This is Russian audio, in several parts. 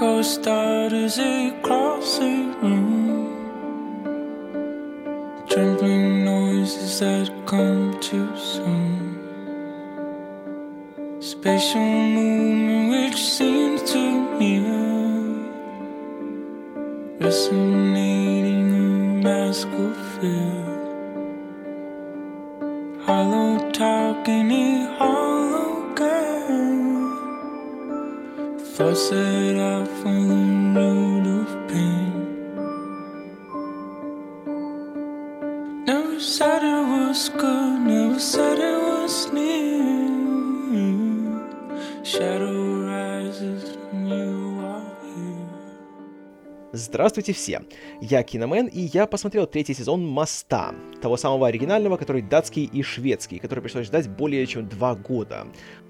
coast out as it crosses the trembling noises that come too soon. Spatial movement which seems to near, resonating a mask of fear. Hollow talk in a hollow game. Thoughts that I found a road of pain. Never said it was good, never said it was near. Shadow rises when you are here. Здравствуйте все! Я Киномен, и я посмотрел 3-й сезон «Моста», того самого оригинального, который датский и шведский, который пришлось ждать более чем 2 года.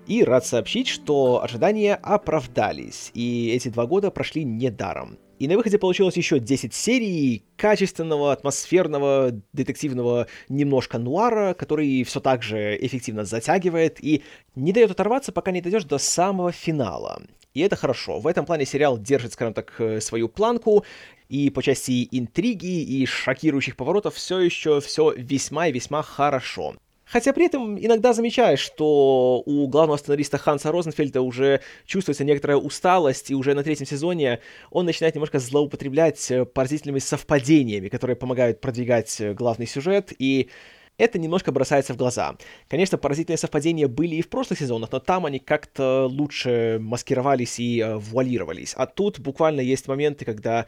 И рад сообщить, что ожидания оправдались, и эти 2 года прошли недаром. И на выходе получилось еще 10 серий качественного, атмосферного, детективного немножко нуара, который все так же эффективно затягивает и не дает оторваться, пока не дойдешь до самого финала. И это хорошо. В этом плане сериал держит, скажем так, свою планку, и по части интриги и шокирующих поворотов все еще все весьма и весьма хорошо. Хотя при этом иногда замечаешь, что у главного сценариста Ханса Розенфельда уже чувствуется некоторая усталость, и уже на 3-м сезоне он начинает немножко злоупотреблять поразительными совпадениями, которые помогают продвигать главный сюжет, и это немножко бросается в глаза. Конечно, поразительные совпадения были и в прошлых сезонах, но там они как-то лучше маскировались и вуалировались. А тут буквально есть моменты, когда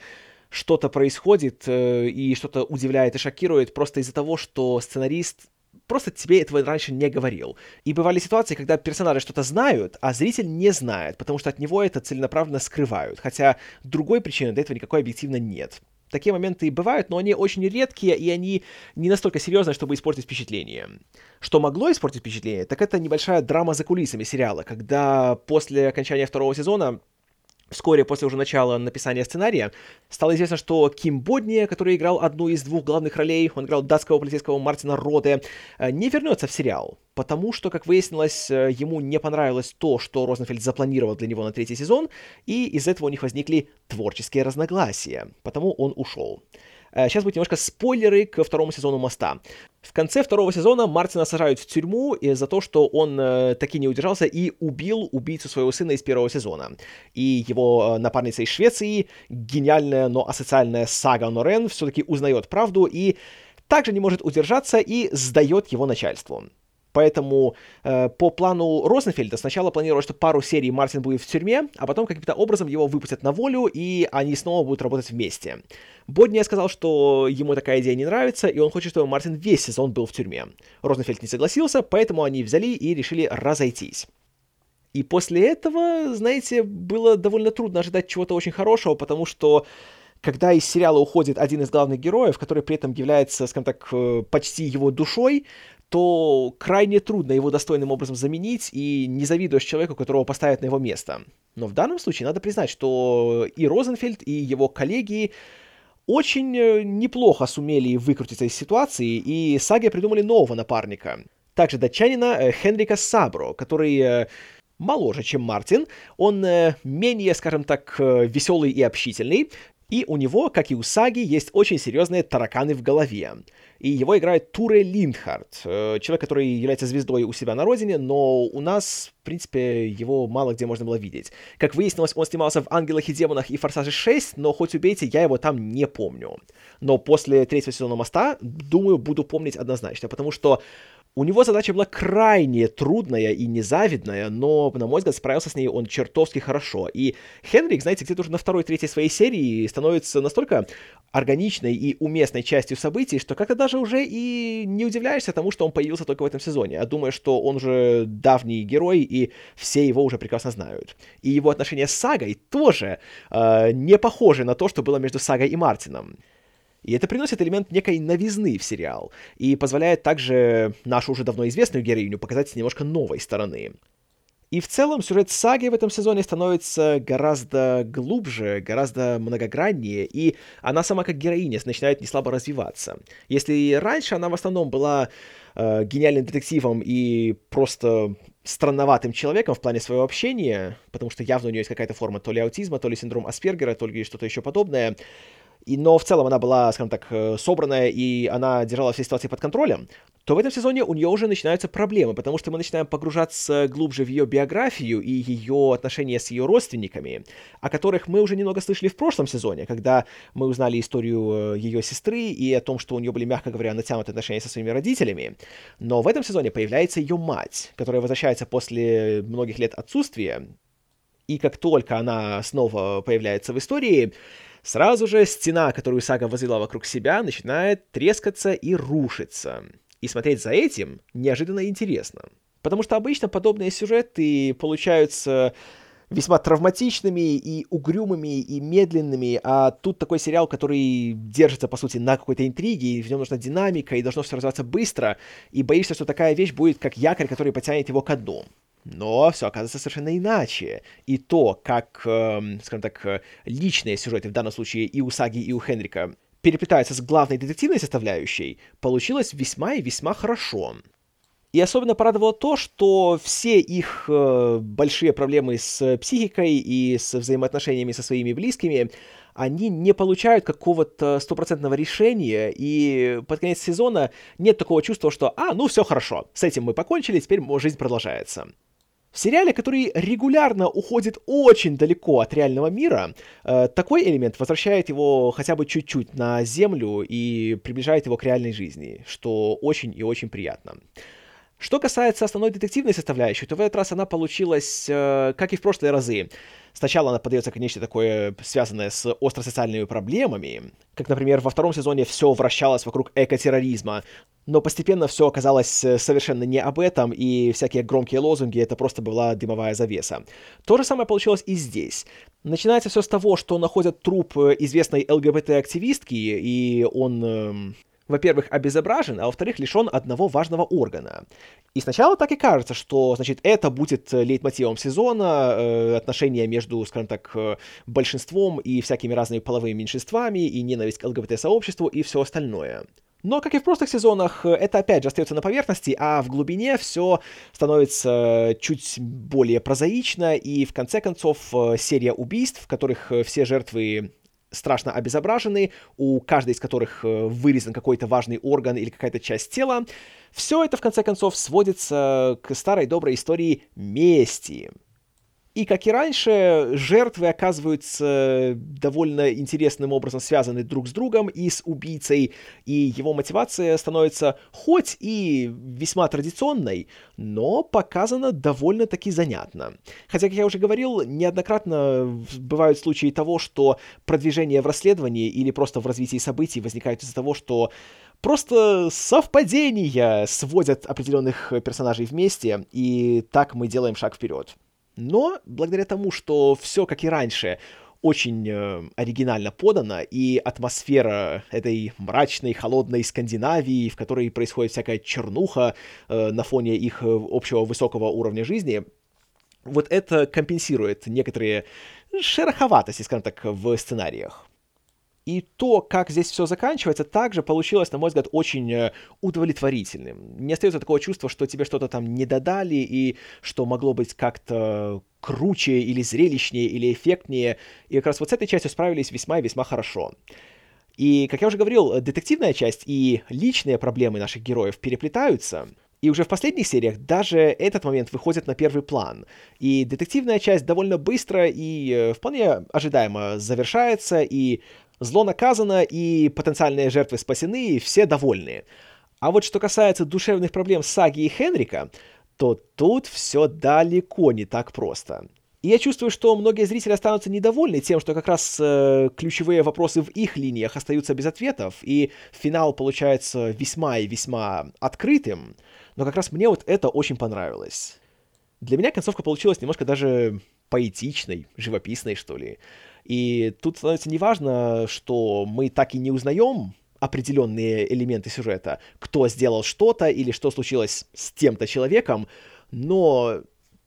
что-то происходит, и что-то удивляет и шокирует просто из-за того, что сценарист просто тебе этого раньше не говорил. И бывали ситуации, когда персонажи что-то знают, а зритель не знает, потому что от него это целенаправленно скрывают, хотя другой причины для этого никакой объективно нет. Такие моменты и бывают, но они очень редкие, и они не настолько серьезные, чтобы испортить впечатление. Что могло испортить впечатление, так это небольшая драма за кулисами сериала, когда после окончания 2-го сезона, вскоре после уже начала написания сценария, стало известно, что Ким Бодни, который играл одну из 2 главных ролей, он играл датского полицейского Мартина Роде, не вернется в сериал, потому что, как выяснилось, ему не понравилось то, что Розенфельд запланировал для него на 3-й сезон, и из-за этого у них возникли творческие разногласия, потому он ушел. Сейчас будет немножко спойлеры ко 2-му сезону «Моста». В конце 2-го сезона Мартина сажают в тюрьму за то, что он таки не удержался и убил убийцу своего сына из 1-го сезона. И его напарница из Швеции, гениальная, но асоциальная Сага Норен, все-таки узнает правду и также не может удержаться и сдает его начальству. Поэтому по плану Розенфельда сначала планировалось, что пару серий Мартин будет в тюрьме, а потом каким-то образом его выпустят на волю, и они снова будут работать вместе. Бодни сказал, что ему такая идея не нравится, и он хочет, чтобы Мартин весь сезон был в тюрьме. Розенфельд не согласился, поэтому они взяли и решили разойтись. И после этого, знаете, было довольно трудно ожидать чего-то очень хорошего, потому что когда из сериала уходит один из главных героев, который при этом является, скажем так, почти его душой, то крайне трудно его достойным образом заменить, и не завидуешь человеку, которого поставят на его место. Но в данном случае надо признать, что и Розенфельд, и его коллеги очень неплохо сумели выкрутиться из ситуации, и Саге придумали нового напарника. Также датчанина Хенрика Сабро, который моложе, чем Мартин, он менее, скажем так, веселый и общительный, и у него, как и у Саги, есть очень серьезные тараканы в голове. И его играет Туре Линдхарт, человек, который является звездой у себя на родине, но у нас, в принципе, его мало где можно было видеть. Как выяснилось, он снимался в «Ангелах и демонах» и «Форсаже 6», но хоть убейте, я его там не помню. Но после 3-го сезона «Моста», думаю, буду помнить однозначно, потому что у него задача была крайне трудная и незавидная, но, на мой взгляд, справился с ней он чертовски хорошо. И Хенрик, знаете, где-то уже на 2-3 своей серии становится настолько органичной и уместной частью событий, что как-то даже уже и не удивляешься тому, что он появился только в этом сезоне, а думаешь, что он уже давний герой, и все его уже прекрасно знают. И его отношения с Сагой тоже не похожи на то, что было между Сагой и Мартином. И это приносит элемент некой новизны в сериал, и позволяет также нашу уже давно известную героиню показать с немножко новой стороны. И в целом сюжет Саги в этом сезоне становится гораздо глубже, гораздо многограннее, и она сама как героиня начинает неслабо развиваться. Если раньше она в основном была гениальным детективом и просто странноватым человеком в плане своего общения, потому что явно у нее есть какая-то форма то ли аутизма, то ли синдром Аспергера, то ли что-то еще подобное. Но в целом она была, скажем так, собранная, и она держала все ситуации под контролем, то в этом сезоне у нее уже начинаются проблемы, потому что мы начинаем погружаться глубже в ее биографию и ее отношения с ее родственниками, о которых мы уже немного слышали в прошлом сезоне, когда мы узнали историю ее сестры и о том, что у нее были, мягко говоря, натянутые отношения со своими родителями. Но в этом сезоне появляется ее мать, которая возвращается после многих лет отсутствия, и как только она снова появляется в истории, сразу же стена, которую Сага возвела вокруг себя, начинает трескаться и рушиться. И смотреть за этим неожиданно интересно. Потому что обычно подобные сюжеты получаются весьма травматичными и угрюмыми, и медленными, а тут такой сериал, который держится, по сути, на какой-то интриге, и в нем нужна динамика, и должно все развиваться быстро, и боишься, что такая вещь будет как якорь, который потянет его ко дну. Но все оказывается совершенно иначе. И то, как, скажем так, личные сюжеты, в данном случае и у Саги, и у Хенрика, переплетаются с главной детективной составляющей, получилось весьма и весьма хорошо. И особенно порадовало то, что все их большие проблемы с психикой и с взаимоотношениями со своими близкими, они не получают какого-то стопроцентного решения, и под конец сезона нет такого чувства, что все хорошо, с этим мы покончили, теперь жизнь продолжается. В сериале, который регулярно уходит очень далеко от реального мира, такой элемент возвращает его хотя бы чуть-чуть на землю и приближает его к реальной жизни, что очень и очень приятно. Что касается основной детективной составляющей, то в этот раз она получилась, как и в прошлые разы. Сначала она подается как нечто такое, связанное с остросоциальными проблемами, как, например, во втором сезоне все вращалось вокруг экотерроризма, но постепенно все оказалось совершенно не об этом, и всякие громкие лозунги — это просто была дымовая завеса. То же самое получилось и здесь. Начинается все с того, что находят труп известной ЛГБТ-активистки, и он... во-первых, обезображен, а во-вторых, лишен одного важного органа. И сначала так и кажется, что, значит, это будет лейтмотивом сезона, отношения между, скажем так, большинством и всякими разными половыми меньшинствами, и ненависть к ЛГБТ-сообществу, и все остальное. Но, как и в прошлых сезонах, это опять же остается на поверхности, а в глубине все становится чуть более прозаично, и в конце концов серия убийств, в которых все жертвы страшно обезображены, у каждой из которых вырезан какой-то важный орган или какая-то часть тела, все это, в конце концов, сводится к старой доброй истории мести. И, как и раньше, жертвы оказываются довольно интересным образом связаны друг с другом и с убийцей, и его мотивация становится хоть и весьма традиционной, но показана довольно-таки занятно. Хотя, как я уже говорил, неоднократно бывают случаи того, что продвижение в расследовании или просто в развитии событий возникает из-за того, что просто совпадения сводят определенных персонажей вместе, и так мы делаем шаг вперед. Но благодаря тому, что все, как и раньше, очень оригинально подано, и атмосфера этой мрачной, холодной Скандинавии, в которой происходит всякая чернуха на фоне их общего высокого уровня жизни, вот это компенсирует некоторые шероховатости, скажем так, в сценариях. И то, как здесь все заканчивается, также получилось, на мой взгляд, очень удовлетворительным. Не остается такого чувства, что тебе что-то там не додали, и что могло быть как-то круче, или зрелищнее, или эффектнее. И как раз вот с этой частью справились весьма и весьма хорошо. И, как я уже говорил, детективная часть и личные проблемы наших героев переплетаются. И уже в последних сериях даже этот момент выходит на первый план. И детективная часть довольно быстро и вполне ожидаемо завершается, и зло наказано, и потенциальные жертвы спасены, и все довольны. А вот что касается душевных проблем Саги и Хенрика, то тут все далеко не так просто. И я чувствую, что многие зрители останутся недовольны тем, что как раз ключевые вопросы в их линиях остаются без ответов, и финал получается весьма и весьма открытым. Но как раз мне вот это очень понравилось. Для меня концовка получилась немножко даже поэтичной, живописной, что ли. И тут становится неважно, что мы так и не узнаем определенные элементы сюжета, кто сделал что-то или что случилось с тем-то человеком, но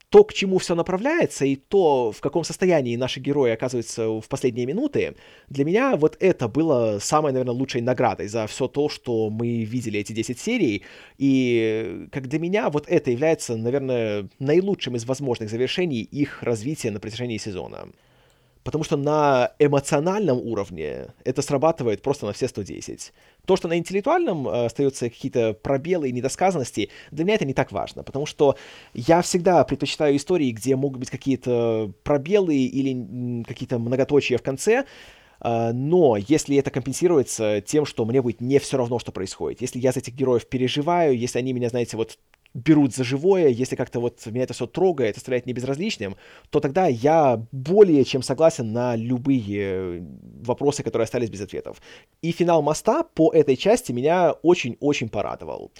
то, к чему все направляется, и то, в каком состоянии наши герои оказываются в последние минуты, для меня вот это было самой, наверное, лучшей наградой за все то, что мы видели эти 10 серий. И как для меня вот это является, наверное, наилучшим из возможных завершений их развития на протяжении сезона. Потому что на эмоциональном уровне это срабатывает просто на все 110. То, что на интеллектуальном остаются какие-то пробелы и недосказанности, для меня это не так важно, потому что я всегда предпочитаю истории, где могут быть какие-то пробелы или какие-то многоточия в конце, но если это компенсируется тем, что мне будет не все равно, что происходит, если я за этих героев переживаю, если они меня, знаете, вот берут за живое, если как-то вот меня это все трогает, оставляет небезразличным, то тогда я более чем согласен на любые вопросы, которые остались без ответов. И финал «Моста» по этой части меня очень-очень порадовал.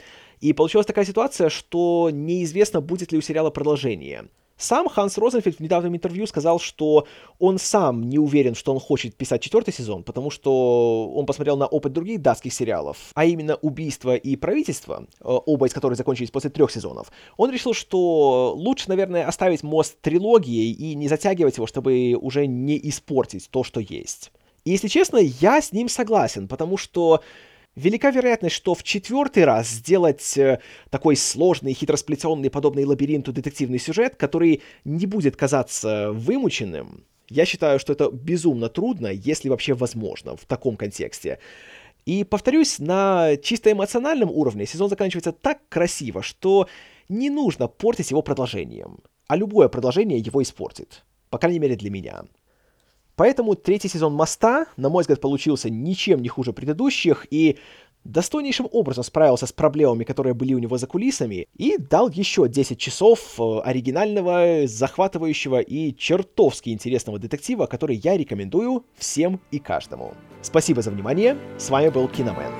И получилась такая ситуация, что неизвестно, будет ли у сериала продолжение. Сам Ханс Розенфельд в недавнем интервью сказал, что он сам не уверен, что он хочет писать 4-й сезон, потому что он посмотрел на опыт других датских сериалов, а именно «Убийство» и «Правительство», оба из которых закончились после 3 сезонов. Он решил, что лучше, наверное, оставить «Мост» трилогией и не затягивать его, чтобы уже не испортить то, что есть. И, если честно, я с ним согласен, потому что велика вероятность, что в 4-й раз сделать такой сложный, хитросплетенный, подобный лабиринту детективный сюжет, который не будет казаться вымученным, я считаю, что это безумно трудно, если вообще возможно, в таком контексте. И, повторюсь, на чисто эмоциональном уровне сезон заканчивается так красиво, что не нужно портить его продолжением, а любое продолжение его испортит, по крайней мере для меня. Поэтому 3-й сезон «Моста», на мой взгляд, получился ничем не хуже предыдущих и достойнейшим образом справился с проблемами, которые были у него за кулисами, и дал еще 10 часов оригинального, захватывающего и чертовски интересного детектива, который я рекомендую всем и каждому. Спасибо за внимание, с вами был Киномен.